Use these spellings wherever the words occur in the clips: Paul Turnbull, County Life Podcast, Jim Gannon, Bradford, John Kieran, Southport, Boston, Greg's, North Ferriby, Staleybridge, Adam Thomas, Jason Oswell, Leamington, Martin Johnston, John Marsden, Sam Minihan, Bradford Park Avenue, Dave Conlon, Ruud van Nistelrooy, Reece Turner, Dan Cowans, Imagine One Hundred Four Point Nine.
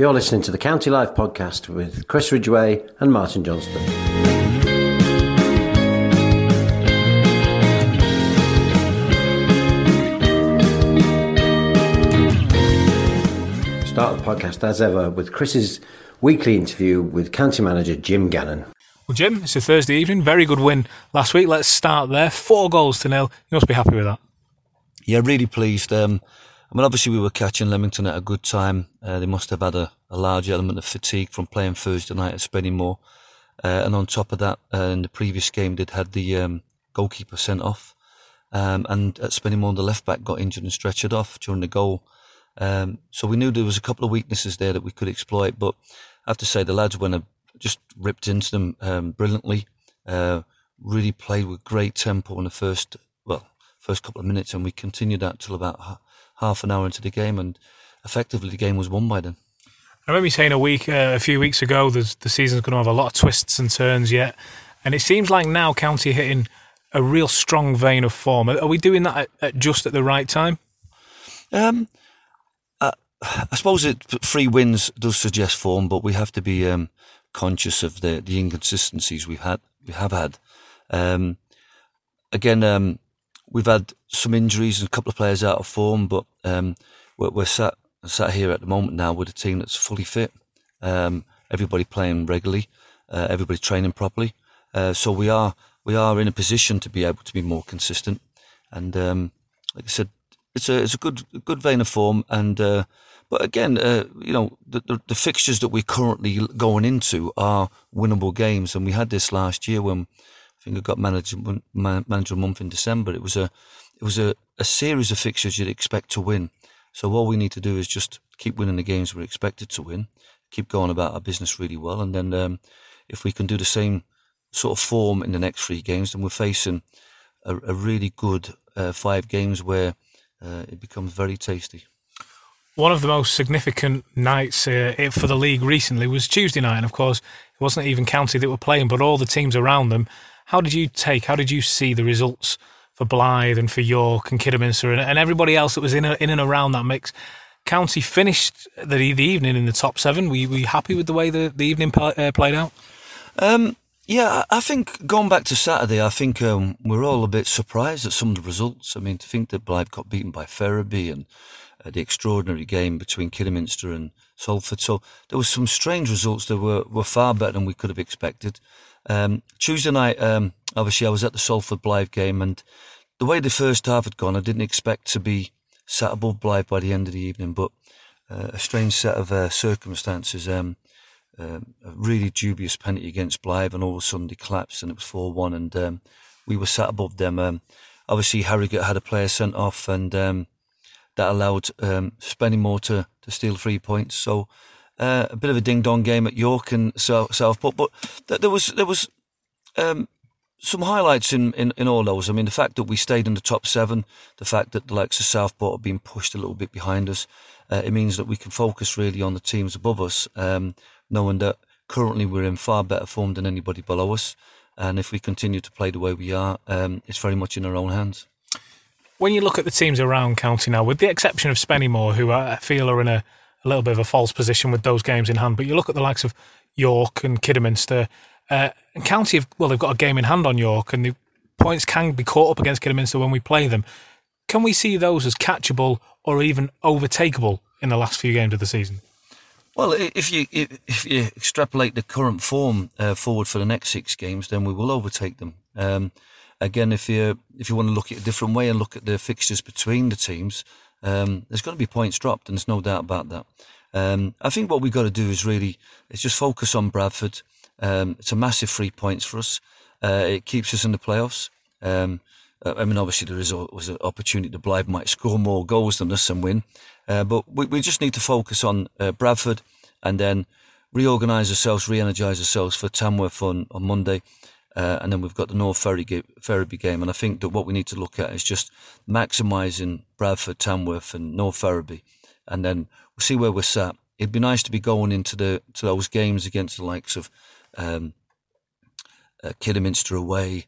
You're listening to the County Life Podcast with Chris Ridgway and Martin Johnston. Start the podcast as ever with Chris's weekly interview with County Manager Jim Gannon. Well, Jim, it's a Thursday evening. Very good win last week. Let's start there. 4-0. You must be happy with that. Yeah, really pleased. I mean, obviously we were catching Leamington at a good time. They must have had a large element of fatigue from playing Thursday night at Spennymoor. And on top of that, in the previous game, they'd had the goalkeeper sent off. And at Spennymoor, the left-back got injured and stretchered off during the goal. So we knew there was a couple of weaknesses there that we could exploit. But I have to say, the lads just ripped into them brilliantly. Really played with great tempo in the first couple of minutes, and we continued that till about half an hour into the game, and effectively the game was won by then. I remember you saying a few weeks ago, the season's going to have a lot of twists and turns yet, and it seems like now County are hitting a real strong vein of form. Are we doing that at the right time? I suppose 3 wins does suggest form, but we have to be conscious of the inconsistencies we have had. We've had some injuries and a couple of players out of form, but we're sat here at the moment now with a team that's fully fit. Everybody playing regularly, everybody training properly. So we are in a position to be able to be more consistent. And like I said, it's a good vein of form. And but again, the fixtures that we're currently going into are winnable games, and we had this last year when. I think I got manager of the month in December. It was a series of fixtures you'd expect to win. So all we need to do is just keep winning the games we're expected to win, keep going about our business really well, and then if we can do the same sort of form in the next 3 games, then we're facing a really good 5 games where it becomes very tasty. One of the most significant nights for the league recently was Tuesday night, and of course it wasn't even County that were playing, but all the teams around them. How did you see the results for Blythe and for York and Kidderminster and everybody else that was in and around that mix? County finished the evening in the top 7. Were you happy with the way the evening played out? Yeah, I think going back to Saturday, I think we're all a bit surprised at some of the results. I mean, to think that Blythe got beaten by Ferriby and the extraordinary game between Kidderminster and Salford. So there were some strange results that were far better than we could have expected. Tuesday night, obviously I was at the Salford Blythe game, and the way the first half had gone, I didn't expect to be sat above Blythe by the end of the evening, but a strange set of circumstances, a really dubious penalty against Blythe, and all of a sudden they collapsed and it was 4-1, and we were sat above them. Obviously Harrogate had a player sent off, and that allowed Spennymoor to steal 3 points, so a bit of a ding-dong game at York and Southport, but there was some highlights in all those. I mean, the fact that we stayed in the top 7, the fact that the likes of Southport have been pushed a little bit behind us, it means that we can focus really on the teams above us, knowing that currently we're in far better form than anybody below us, and if we continue to play the way we are, it's very much in our own hands. When you look at the teams around County now, with the exception of Spennymoor, who I feel are in a little bit of a false position with those games in hand, but you look at the likes of York and Kidderminster, and County they've got a game in hand on York, and the points can be caught up against Kidderminster when we play them. Can we see those as catchable or even overtakeable in the last few games of the season? Well, if you extrapolate the current form forward for the next 6 games, then we will overtake them. Again, if you want to look at it a different way and look at the fixtures between the teams, there's going to be points dropped, and there's no doubt about that. I think what we've got to do is just focus on Bradford. It's a massive 3 points for us. It keeps us in the playoffs. I mean, obviously there is always an opportunity that Blythe might score more goals than us and win, but we just need to focus on Bradford, and then re-energise ourselves for Tamworth on Monday. And then we've got the North Ferriby game, and I think that what we need to look at is just maximising Bradford, Tamworth and North Ferriby, and then we'll see where we're sat. It'd be nice to be going into to those games against the likes of Kidderminster away,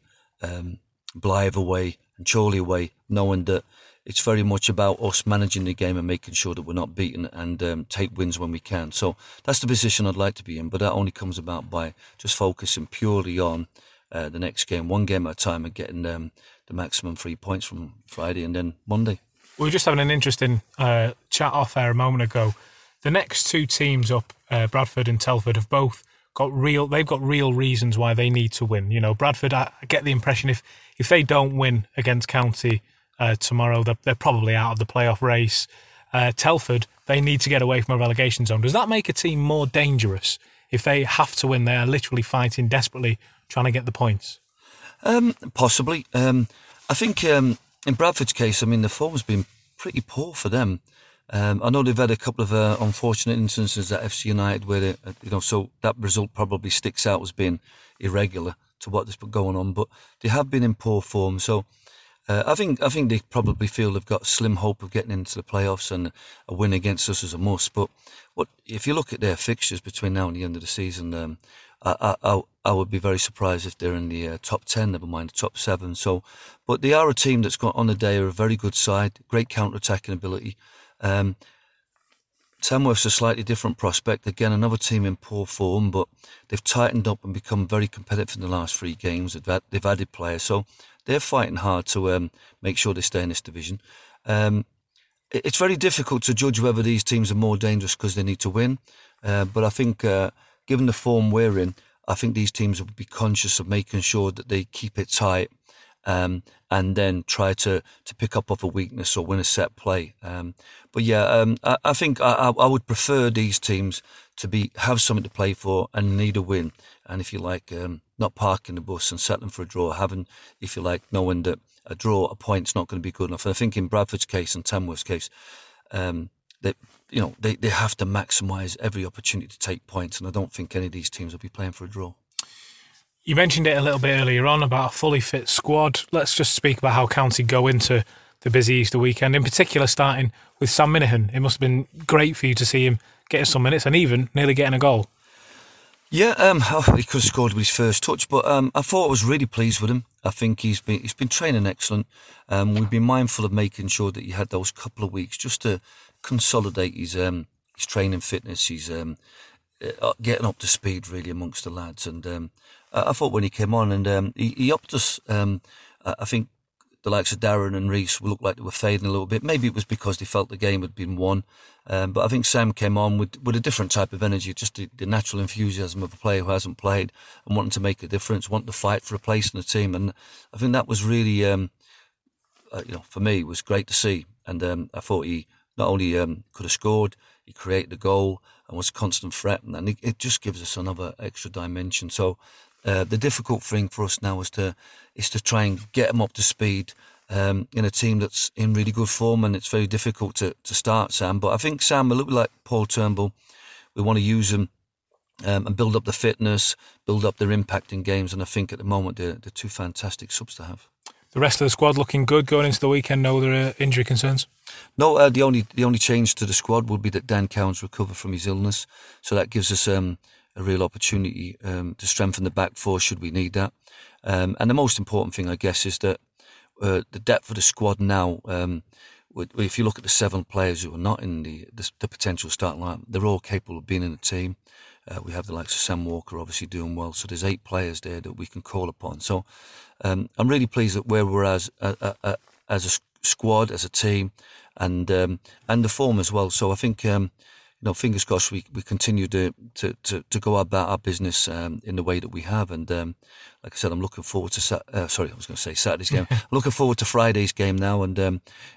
Blythe away and Chorley away, knowing that it's very much about us managing the game and making sure that we're not beaten and take wins when we can. So that's the position I'd like to be in, but that only comes about by just focusing purely on the next game, one game at a time, and getting the maximum 3 points from Friday and then Monday. We were just having an interesting chat off air a moment ago. The next two teams up, Bradford and Telford, have both got real reasons why they need to win. You know, Bradford, I get the impression if they don't win against County tomorrow, they're probably out of the playoff race. Telford, they need to get away from a relegation zone. Does that make a team more dangerous if they have to win? They are literally fighting desperately, trying to get the points. Possibly. I think in Bradford's case, I mean, the form's been pretty poor for them. I know they've had a couple of unfortunate instances at FC United where they, so that result probably sticks out as being irregular to what's been going on. But they have been in poor form, so I think they probably feel they've got slim hope of getting into the playoffs, and a win against us is a must. But if you look at their fixtures between now and the end of the season, I would be very surprised if they're in the top 10, never mind the top 7. So, but they are a team that's got on the day are a very good side, great counter-attacking ability. Tamworth's a slightly different prospect. Again, another team in poor form, but they've tightened up and become very competitive in the last 3 games. They've added players, so they're fighting hard to make sure they stay in this division. It's very difficult to judge whether these teams are more dangerous because they need to win. But I think, given the form we're in, I think these teams will be conscious of making sure that they keep it tight. And then try to pick up off a weakness or win a set play. I think I would prefer these teams to have something to play for and need a win. And if you like, not parking the bus and settling for a draw, knowing that a draw, a point's not going to be good enough. And I think in Bradford's case and Tamworth's case, they have to maximise every opportunity to take points. And I don't think any of these teams will be playing for a draw. You mentioned it a little bit earlier on about a fully fit squad. Let's just speak about how County go into the busy Easter weekend, in particular starting with Sam Minihan. It must have been great for you to see him getting some minutes and even nearly getting a goal. Yeah, he could have scored with his first touch, but I was really pleased with him. I think he's been training excellent. We've been mindful of making sure that he had those couple of weeks just to consolidate his training fitness, his getting up to speed really amongst the lads, and I thought when he came on and he upped us. I think the likes of Darren and Reese looked like they were fading a little bit. Maybe it was because they felt the game had been won. But I think Sam came on with a different type of energy, just the natural enthusiasm of a player who hasn't played and wanting to make a difference, wanting to fight for a place in the team. And I think that was really, for me, it was great to see. And I thought he not only could have scored, he created the goal and was a constant threat. And it just gives us another extra dimension. So, the difficult thing for us now is to try and get them up to speed in a team that's in really good form, and it's very difficult to start Sam. But I think Sam, a little bit like Paul Turnbull, we want to use him and build up the fitness, build up their impact in games, and I think at the moment they're two fantastic subs to have. The rest of the squad looking good going into the weekend. No other injury concerns? No, the only change to the squad would be that Dan Cowans recovered from his illness, so that gives us a real opportunity to strengthen the back four should we need that. And the most important thing, I guess, is that the depth of the squad now, if you look at the 7 players who are not in the potential starting lineup, they're all capable of being in the team. We have the likes of Sam Walker obviously doing well, so there's 8 players there that we can call upon. So I'm really pleased at where we're as a squad, as a team, and the form as well. So I think... fingers crossed we continue to go about our business in the way that we have. And like I said, I'm looking forward to... Saturday's game. I'm looking forward to Friday's game now. And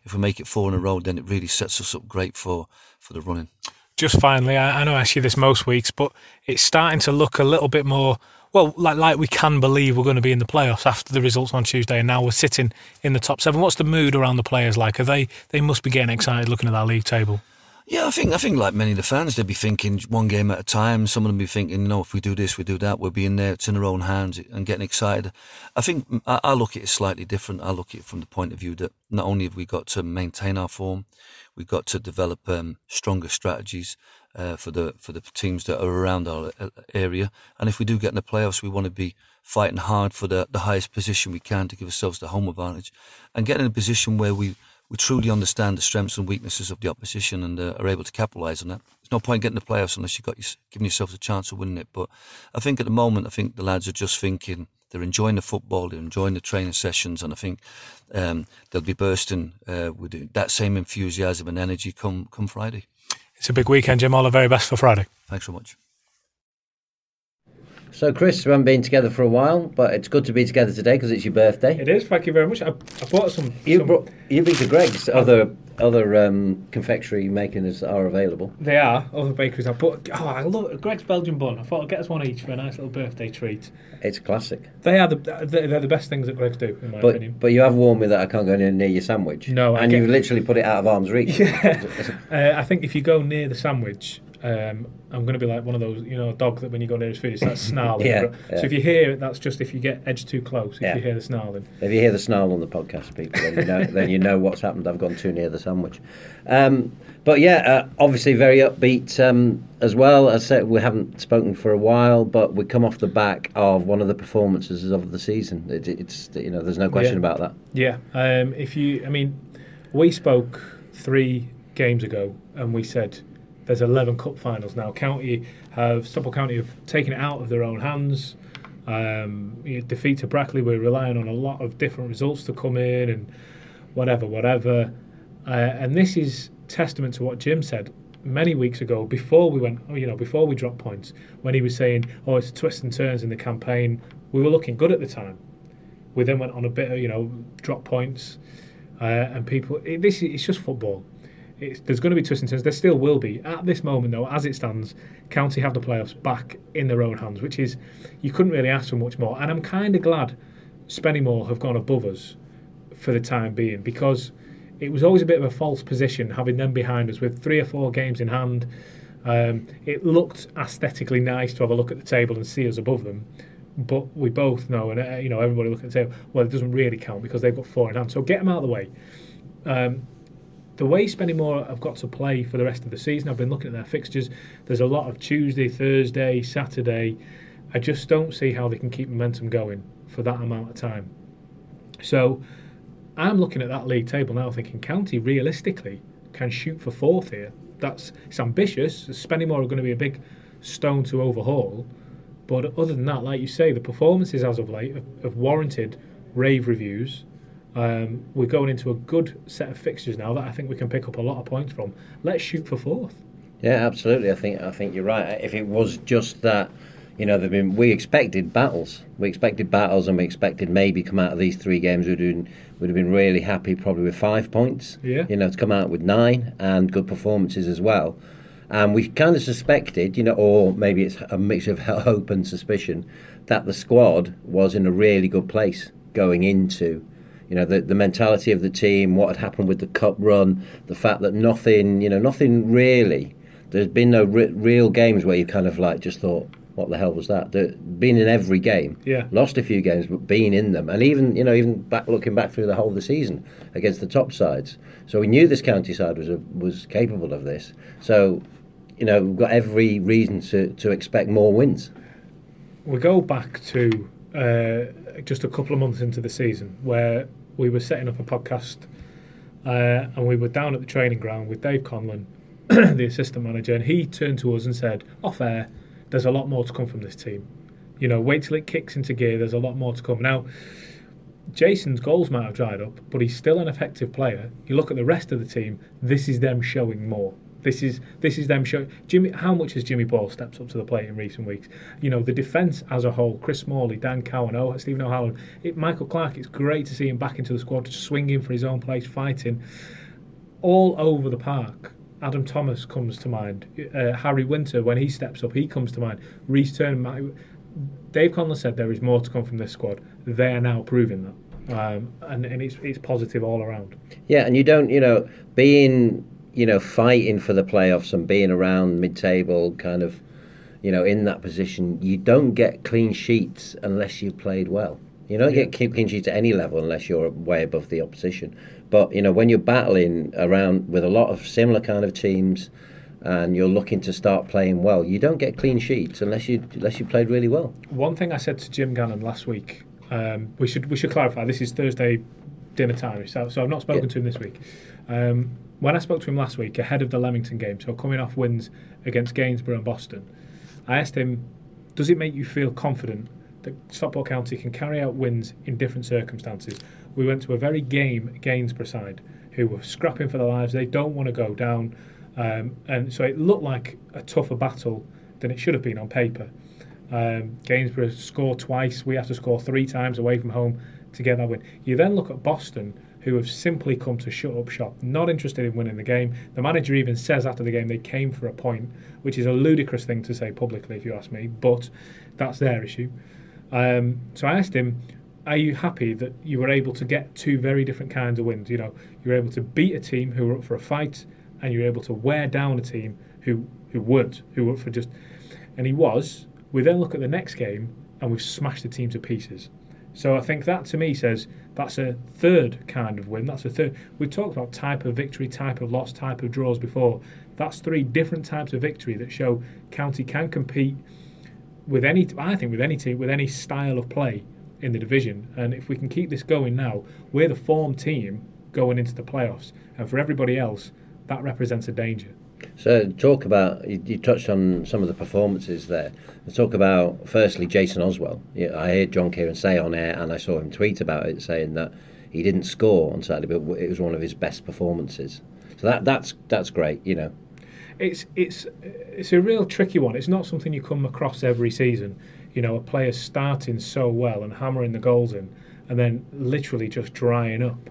if we make it 4 in a row, then it really sets us up great for the running. Just finally, I know I ask you this most weeks, but it's starting to look a little bit more... Well, like we can believe we're going to be in the playoffs after the results on Tuesday, and now we're sitting in the top 7. What's the mood around the players like? They must be getting excited looking at that league table. Yeah, I think like many of the fans, they'd be thinking one game at a time. Some of them be thinking, if we do this, we do that, we'll be in there, it's in our own hands, and getting excited. I think I look at it slightly different. I look at it from the point of view that not only have we got to maintain our form, we've got to develop stronger strategies for the teams that are around our area. And if we do get in the playoffs, we want to be fighting hard for the highest position we can to give ourselves the home advantage and get in a position where we we truly understand the strengths and weaknesses of the opposition and are able to capitalise on that. There's no point getting the playoffs unless you've got giving yourself the chance of winning it. But I think at the moment, I think the lads are just thinking they're enjoying the football, they're enjoying the training sessions, and I think they'll be bursting with that same enthusiasm and energy come Friday. It's a big weekend, Jim. All the very best for Friday. Thanks so much. So, Chris, we haven't been together for a while, but it's good to be together today because it's your birthday. It is. Thank you very much. I bought some. You've been to Greg's. Other confectionery makings are available. They are other bakeries. I love it. Greg's Belgian bun. I thought I'd get us one each for a nice little birthday treat. It's classic. They are they're the best things that Greg's do, in my opinion. But you have warned me that I can't go near your sandwich. No, and you literally put it out of arm's reach. Yeah. I think if you go near the sandwich. I'm going to be like one of those, dog that when you go near his food, it's that snarling. Yeah. So if you hear it, that's just if you get edged too close, if you hear the snarling. If you hear the snarl on the podcast, people, then you know what's happened. I've gone too near the sandwich. But obviously very upbeat as well. As I said, we haven't spoken for a while, but we come off the back of one of the performances of the season. It's there's no question about that. Yeah. We spoke 3 games ago and we said, there's 11 cup finals now. Stockport County have taken it out of their own hands. Defeat to Brackley, we're relying on a lot of different results to come in and whatever. And this is testament to what Jim said many weeks ago before we dropped points, when he was saying, it's twists and turns in the campaign. We were looking good at the time. We then went on a bit of, drop points. And people, it's just football. There's going to be twists and turns. There still will be. At this moment, though, as it stands, County have the playoffs back in their own hands, which is, you couldn't really ask for much more. And I'm kind of glad Spennymoor have gone above us for the time being, because it was always a bit of a false position having them behind us with 3 or 4 games in hand. It looked aesthetically nice to have a look at the table and see us above them, but we both know, and everybody looking at the table, well, it doesn't really count because they've got 4 in hand. So get them out of the way. The way Spennymoor have got to play for the rest of the season, I've been looking at their fixtures, there's a lot of Tuesday, Thursday, Saturday. I just don't see how they can keep momentum going for that amount of time. So I'm looking at that league table now thinking County realistically can shoot for 4th here. It's ambitious. Spennymoor are going to be a big stone to overhaul. But other than that, like you say, the performances as of late have warranted rave reviews. We're going into a good set of fixtures now that I think we can pick up a lot of points from. Let's shoot for 4th. Yeah, absolutely. I think you're right. If it was just that, we expected battles. We expected battles, and we expected maybe come out of these 3 games we'd have been really happy probably with 5 points. Yeah. To come out with 9 and good performances as well. And we kind of suspected, or maybe it's a mix of hope and suspicion, that the squad was in a really good place going into. The mentality of the team, what had happened with the cup run, the fact that nothing really. There's been no real games where you kind of like just thought, what the hell was that? Been in every game, lost a few games, but been in them, and even looking back through the whole of the season against the top sides. So we knew this County side was capable of this. So, we've got every reason to expect more wins. We go back to. Just a couple of months into the season where we were setting up a podcast and we were down at the training ground with Dave Conlon, the assistant manager, and he turned to us and said, off air, there's a lot more to come from this team. Wait till it kicks into gear, there's a lot more to come. Now, Jason's goals might have dried up, but he's still an effective player. You look at the rest of the team, this is them showing more. This is them showing. Jimmy, how much has Jimmy Ball stepped up to the plate in recent weeks? The defence as a whole, Chris Smalley, Dan Cowan, Stephen O'Halloran, Michael Clark, it's great to see him back into the squad, swinging for his own place, fighting. All over the park, Adam Thomas comes to mind. Harry Winter, when he steps up, he comes to mind. Reece Turner, Dave Conlon said there is more to come from this squad. They are now proving that. And it's positive all around. Yeah, and you don't, being... fighting for the playoffs and being around mid-table, kind of, in that position, you don't get clean sheets unless you played well. You don't get clean sheets at any level unless you're way above the opposition. But, when you're battling around with a lot of similar kind of teams and you're looking to start playing well, you don't get clean sheets unless you played really well. One thing I said to Jim Gannon last week, we should clarify, this is Thursday, dinner time, so I've not spoken to him this week. When I spoke to him last week, ahead of the Leamington game, so coming off wins against Gainsborough and Boston, I asked him, does it make you feel confident that Stockport County can carry out wins in different circumstances? We went to a very game Gainsborough side who were scrapping for their lives. They don't want to go down. And so it looked like a tougher battle than it should have been on paper. Gainsborough scored twice. We have to score three times away from home to get that win. You then look at Boston, who have simply come to shut up shop, not interested in winning the game. The manager even says after the game they came for a point, which is a ludicrous thing to say publicly, if you ask me, but that's their issue. So I asked him, are you happy that you were able to get two very different kinds of wins? You know, you were able to beat a team who were up for a fight, and you were able to wear down a team who weren't, who were up for just... And he was. We then look at the next game, and we've smashed the team to pieces. So I think that, to me, says that's a third kind of win. That's a third. We've talked about type of victory, type of loss, type of draws before. That's three different types of victory that show County can compete with any, I think, with any team, with any style of play in the division. And if we can keep this going now, we're the form team going into the playoffs. And for everybody else, that represents a danger. So talk about, you touched on some of the performances there. Let's talk about, firstly, Jason Oswell. I heard John Kieran say on air, and I saw him tweet about it, saying that he didn't score on Saturday, but it was one of his best performances. So that's great, you know. It's a real tricky one. It's not something you come across every season. You know, a player starting so well and hammering the goals in, and then literally just drying up.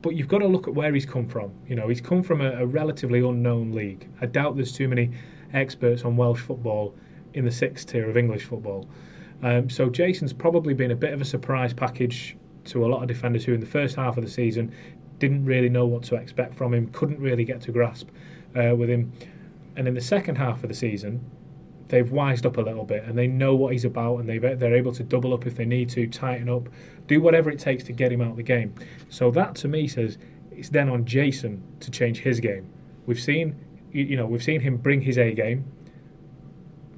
But you've got to look at where he's come from. You know, he's come from a relatively unknown league. I doubt there's too many experts on Welsh football in the sixth tier of English football. So Jason's probably been a bit of a surprise package to a lot of defenders who in the first half of the season didn't really know what to expect from him, couldn't really get to grasp with him. And in the second half of the season, they've wised up a little bit and they know what he's about, and they're able to double up if they need to, tighten up, do whatever it takes to get him out of the game. So that, to me, says it's then on Jason to change his game. We've seen him bring his A game,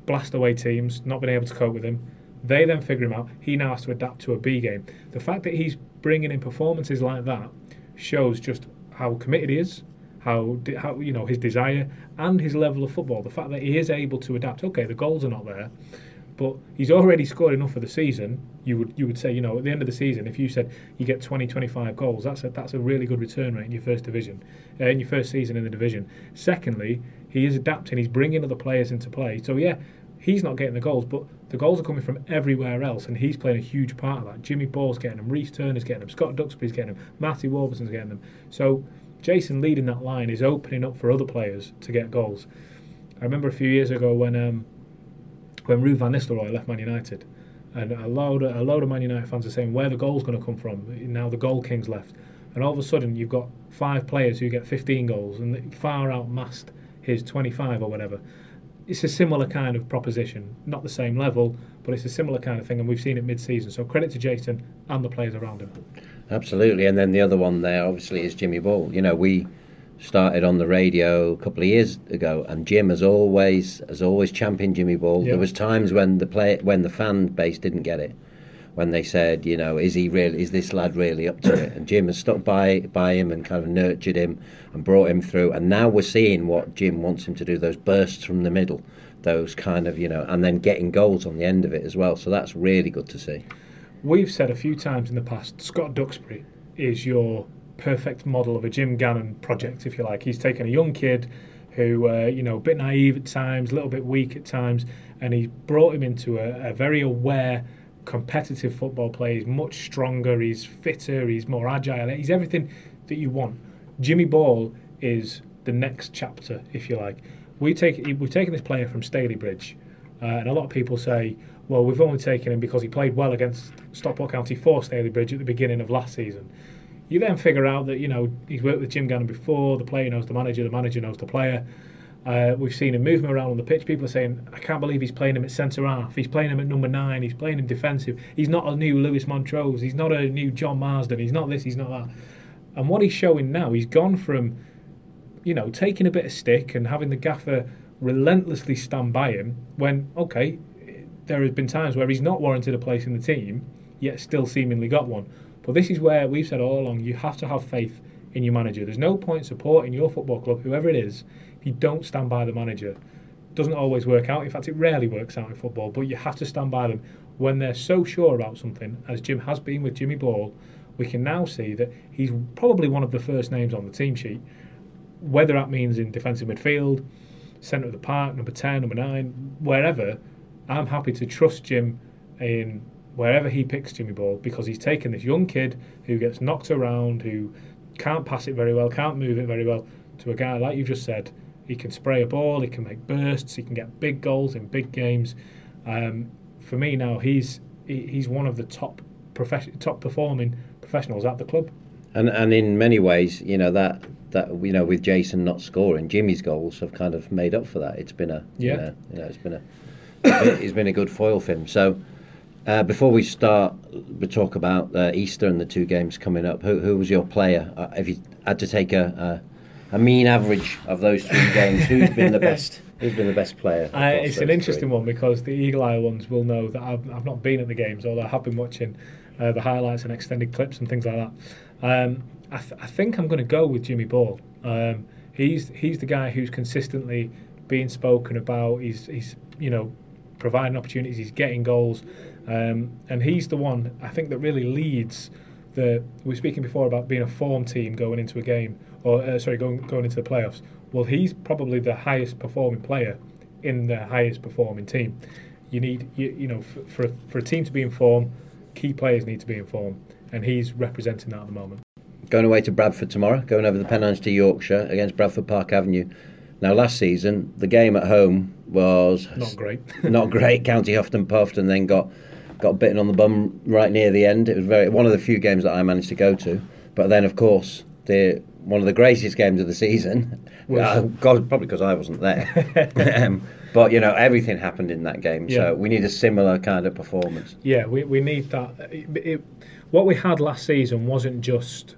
blast away teams, not been able to cope with him. They then figure him out. He now has to adapt to a B game. The fact that he's bringing in performances like that shows just how committed he is, how you know, his desire and his level of football, the fact that he is able to adapt. Okay, the goals are not there, but he's already scored enough for the season. You would say, you know, at the end of the season, if you said you get 20, 25 goals, that's a really good return rate in your first division, in your first season in the division. Secondly, he is adapting. He's bringing other players into play. So yeah, he's not getting the goals, but the goals are coming from everywhere else, and he's playing a huge part of that. Jimmy Ball's getting them, Reece Turner's getting them, Scott Duxbury's getting them, Matty Warburton's getting them. So Jason leading that line is opening up for other players to get goals. I remember a few years ago when Ruud van Nistelrooy left Man United, and a load of Man United fans are saying, where the goal's going to come from? Now the goal king's left. And all of a sudden you've got five players who get 15 goals and far outmassed his 25 or whatever. It's a similar kind of proposition, not the same level, but it's a similar kind of thing, and we've seen it mid-season. So credit to Jason and the players around him. Absolutely, and then the other one there, obviously, is Jimmy Ball. You know, we started on the radio a couple of years ago, and Jim has always championed Jimmy Ball. Yeah. There was times when the fan base didn't get it, when they said, you know, is this lad really up to it? And Jim has stuck by him and kind of nurtured him and brought him through. And now we're seeing what Jim wants him to do, those bursts from the middle, those kind of, you know, and then getting goals on the end of it as well. So that's really good to see. We've said a few times in the past, Scott Duxbury is your perfect model of a Jim Gannon project, if you like. He's taken a young kid who, you know, a bit naive at times, a little bit weak at times, and he's brought him into a very aware, competitive football player. He's much stronger, he's fitter, he's more agile, he's everything that you want. Jimmy Ball is the next chapter, if you like. We've taken this player from Staleybridge, and a lot of people say, well, we've only taken him because he played well against Stockport County for Stalybridge at the beginning of last season. You then figure out that, you know, he's worked with Jim Gannon before, the player knows the manager knows the player. We've seen him move him around on the pitch. People are saying, I can't believe he's playing him at centre-half, he's playing him at number 9, he's playing him defensive, he's not a new Lewis Montrose, he's not a new John Marsden, he's not this, he's not that. And what he's showing now, he's gone from, you know, taking a bit of stick and having the gaffer relentlessly stand by him when, okay, there have been times where he's not warranted a place in the team, yet still seemingly got one. But this is where we've said all along, you have to have faith in your manager. There's no point supporting your football club, whoever it is, if you don't stand by the manager. It doesn't always work out. In fact, it rarely works out in football, but you have to stand by them. When they're so sure about something, as Jim has been with Jimmy Ball, we can now see that he's probably one of the first names on the team sheet. Whether that means in defensive midfield, centre of the park, number 10, number 9, wherever, I'm happy to trust Jim in wherever he picks Jimmy Ball, because he's taken this young kid who gets knocked around, who can't pass it very well, can't move it very well, to a guy, like you've just said, he can spray a ball, he can make bursts, he can get big goals in big games. For me now, he's one of the top performing professionals at the club. And in many ways, you know, that you know, with Jason not scoring, Jimmy's goals have kind of made up for that. It's been he's been a good foil for him. So before we start, we talk about Easter and the two games coming up. Who was your player? If you had to take a mean average of those three games, who's been the best? Who's been the best player? It's an interesting one, because the Eagle Eye ones will know that I've not been at the games, although I have been watching the highlights and extended clips and things like that. I think I'm going to go with Jimmy Ball. He's the guy who's consistently being spoken about. He's you know, providing opportunities. He's getting goals, and he's the one I think that really leads the. We were speaking before about being a form team going into a game, or going into the playoffs. Well, he's probably the highest performing player in the highest performing team. You need for a team to be in form, key players need to be in form, and he's representing that at the moment. Going away to Bradford tomorrow, going over the Pennines to Yorkshire against Bradford Park Avenue. Now, last season, the game at home was... not great. Not great. County huffed and puffed and then got bitten on the bum right near the end. It was one of the few games that I managed to go to. But then, of course, one of the greatest games of the season. Probably because I wasn't there. But, you know, everything happened in that game. Yeah. So we need a similar kind of performance. Yeah, we need that. What we had last season wasn't just...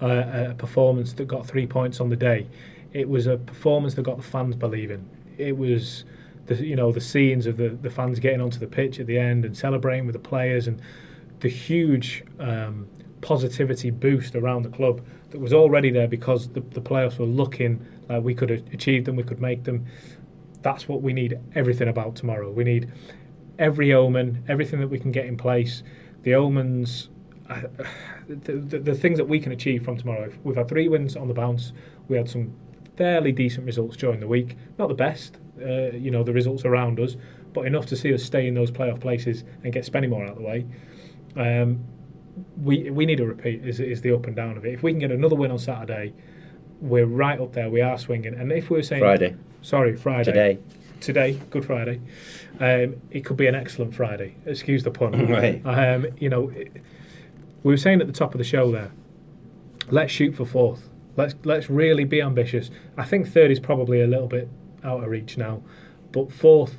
a performance that got 3 points on the day. It was a performance that got the fans believing. It was the scenes of the fans getting onto the pitch at the end and celebrating with the players, and the huge positivity boost around the club that was already there because the playoffs were looking like we could achieve them, we could make them. That's what we need everything about tomorrow. We need every omen, everything that we can get in place. The omens... The things that we can achieve from tomorrow. We've had 3 wins on the bounce. We had some fairly decent results during the week. Not the best, the results around us, but enough to see us stay in those playoff places and get Spennymoor out of the way. We need a repeat is the up and down of it. If we can get another win on Saturday, we're right up there. We are swinging. And if we were saying... Friday. Today, Good Friday. It could be an excellent Friday. Excuse the pun. Right. We were saying at the top of the show there, let's shoot for 4th. Let's really be ambitious. I think 3rd is probably a little bit out of reach now, but 4th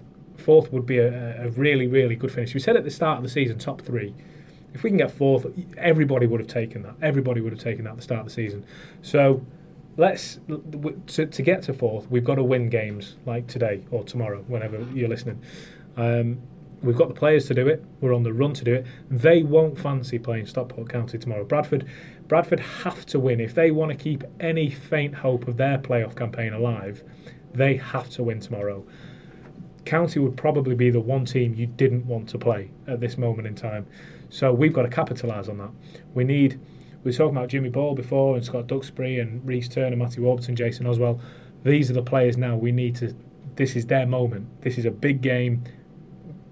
would be a really, really good finish. We said at the start of the season, top 3. If we can get 4th, everybody would have taken that. Everybody would have taken that at the start of the season. So let's to get to 4th, we've got to win games like today or tomorrow, whenever you're listening. We've got the players to do it. We're on the run to do it. They won't fancy playing Stockport County tomorrow. Bradford have to win. If they want to keep any faint hope of their playoff campaign alive, they have to win tomorrow. County would probably be the one team you didn't want to play at this moment in time. So we've got to capitalise on that. We were talking about Jimmy Ball before, and Scott Duxbury and Rhys Turner, Matthew Warburton, Jason Oswell. These are the players now we need to... This is their moment. This is a big game.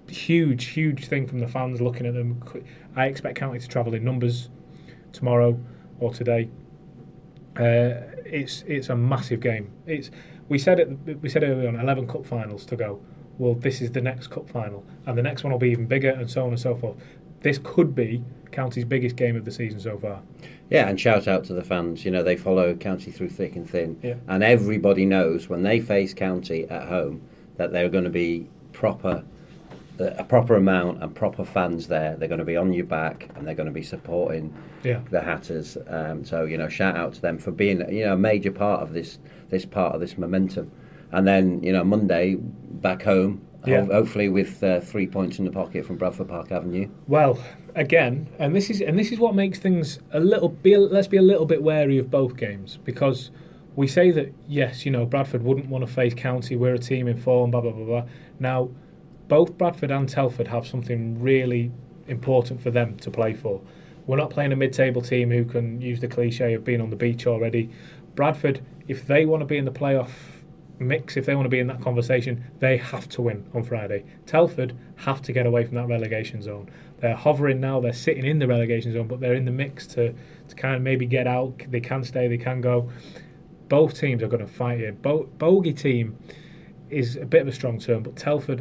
Huge thing from the fans looking at them. I expect County to travel in numbers tomorrow or today. It's a massive game. We said earlier on 11 cup finals to go. Well, this is the next cup final, and the next one will be even bigger, and so on and so forth. This could be County's biggest game of the season so far. Yeah, and shout out to the fans. You know, they follow County through thick and thin, and everybody knows when they face County at home that they're going to be a proper amount and proper fans there. They're going to be on your back and they're going to be supporting the Hatters. So shout out to them for being a major part of this momentum. And then Monday back home hopefully with 3 points in the pocket from Bradford Park Avenue. Well, again, and this is what makes things let's be a little bit wary of both games, because we say that, yes, you know, Bradford wouldn't want to face County, we're a team in form, blah, blah, blah, blah. Now, both Bradford and Telford have something really important for them to play for. We're not playing a mid-table team who can use the cliche of being on the beach already. Bradford, if they want to be in the playoff mix, if they want to be in that conversation, they have to win on Friday. Telford have to get away from that relegation zone. They're hovering now, they're sitting in the relegation zone, but they're in the mix to kind of maybe get out. They can stay, they can go. Both teams are going to fight here. Bogey team is a bit of a strong term, but Telford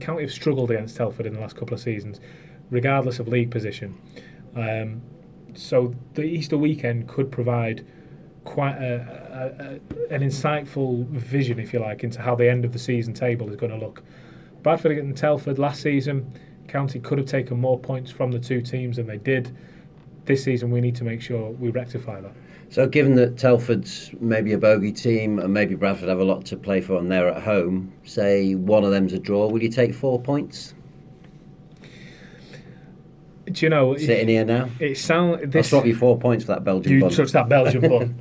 County have struggled against Telford in the last couple of seasons, regardless of league position. So the Easter weekend could provide quite an insightful vision, if you like, into how the end of the season table is going to look. Bradford against Telford last season, County could have taken more points from the two teams than they did. This season we need to make sure we rectify that. So given that Telford's maybe a bogey team and maybe Bradford have a lot to play for and they're at home, say one of them's a draw, will you take 4 points? Do you know... Sitting here now? I'll swap you 4 points for that Belgian bun. You touched that Belgian bun.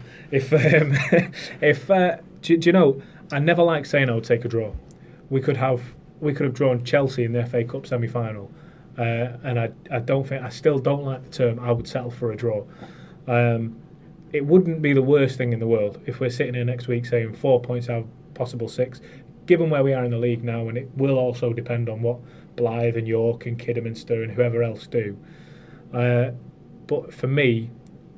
Do you know, I never like saying I would take a draw. We could have drawn Chelsea in the FA Cup semi-final. And I still don't like the term I would settle for a draw. It wouldn't be the worst thing in the world if we're sitting here next week saying 4 points out of possible six, given where we are in the league now, and it will also depend on what Blythe and York and Kidderminster and whoever else do. But for me,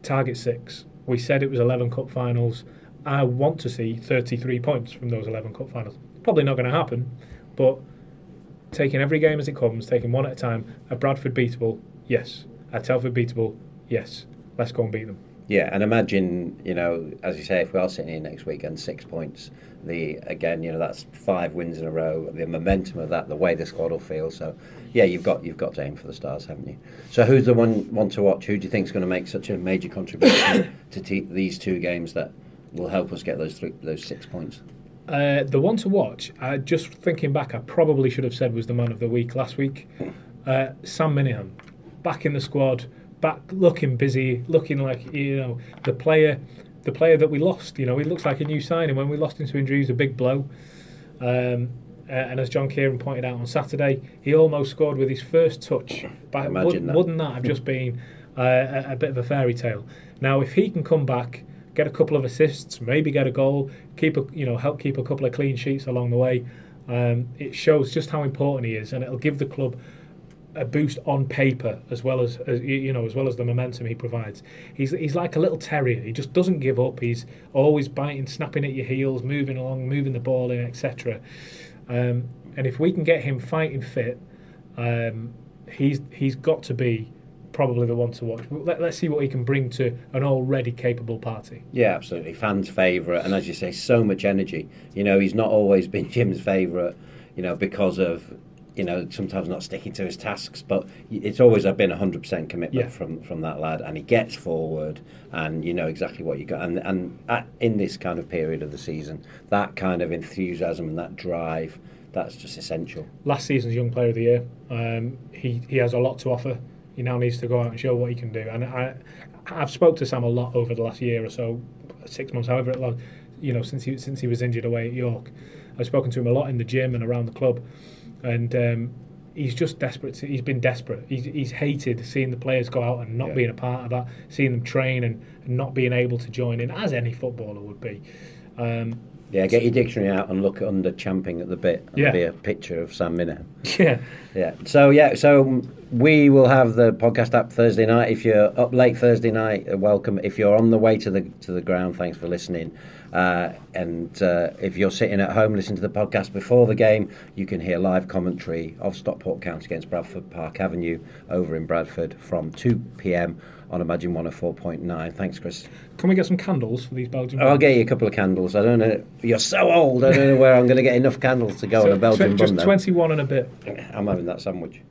target six. We said it was 11 cup finals. I want to see 33 points from those 11 cup finals. Probably not going to happen, but taking every game as it comes, taking one at a time. Are Bradford beatable? Yes. Are Telford beatable? Yes. Let's go and beat them. Yeah, and imagine, you know, as you say, if we are sitting here next week and 6 points, that's 5 wins in a row, the momentum of that, the way the squad will feel. So, yeah, you've got to aim for the stars, haven't you? So who's the one to watch? Who do you think is going to make such a major contribution to these two games that will help us get those 6 points? The one to watch, just thinking back, I probably should have said was the man of the week last week. Sam Minihan, back in the squad, back looking busy, looking like, you know, the player that we lost. You know, he looks like a new signing. When we lost him to injury, it was a big blow. And as John Kieran pointed out on Saturday, he almost scored with his first touch. Wouldn't that have just been a bit of a fairy tale? Now, if he can come back, get a couple of assists, maybe get a goal, help keep a couple of clean sheets along the way, it shows just how important he is, and it'll give the club a boost on paper as well as the momentum he provides. He's like a little terrier. He just doesn't give up. He's always biting, snapping at your heels, moving along, moving the ball in, etc. And if we can get him fighting fit, he's got to be probably the one to watch. Let's see what he can bring to an already capable party. Yeah, absolutely. Fans' favourite, and as you say, so much energy. You know, he's not always been Jim's favourite. You know, because of, you know, sometimes not sticking to his tasks, but it's always been 100% commitment from that lad, and he gets forward, and you know exactly what you got. And in this kind of period of the season, that kind of enthusiasm and that drive, that's just essential. Last season's Young Player of the Year, he has a lot to offer. He now needs to go out and show what he can do. And I've spoke to Sam a lot over the last year or so, 6 months, however long, you know, since he was injured away at York. I've spoken to him a lot in the gym and around the club. And he's just desperate. He's been desperate. He's hated seeing the players go out and not being a part of that, seeing them train and not being able to join in, as any footballer would be. Get your dictionary out and look under champing at the bit. There'll be a picture of Sam Minihan. Yeah. So we will have the podcast up Thursday night. If you're up late Thursday night, welcome. If you're on the way to the ground, thanks for listening. And if you're sitting at home listening to the podcast before the game, you can hear live commentary of Stockport County against Bradford Park Avenue over in Bradford from 2 p.m. on Imagine 104.9. Thanks, Chris. Can we get some candles for these Belgian buns? I'll get you a couple of candles. I don't know. You're so old. I don't know where I'm going to get enough candles to go on a Belgian bun. Just 21 and a bit. I'm having that sandwich.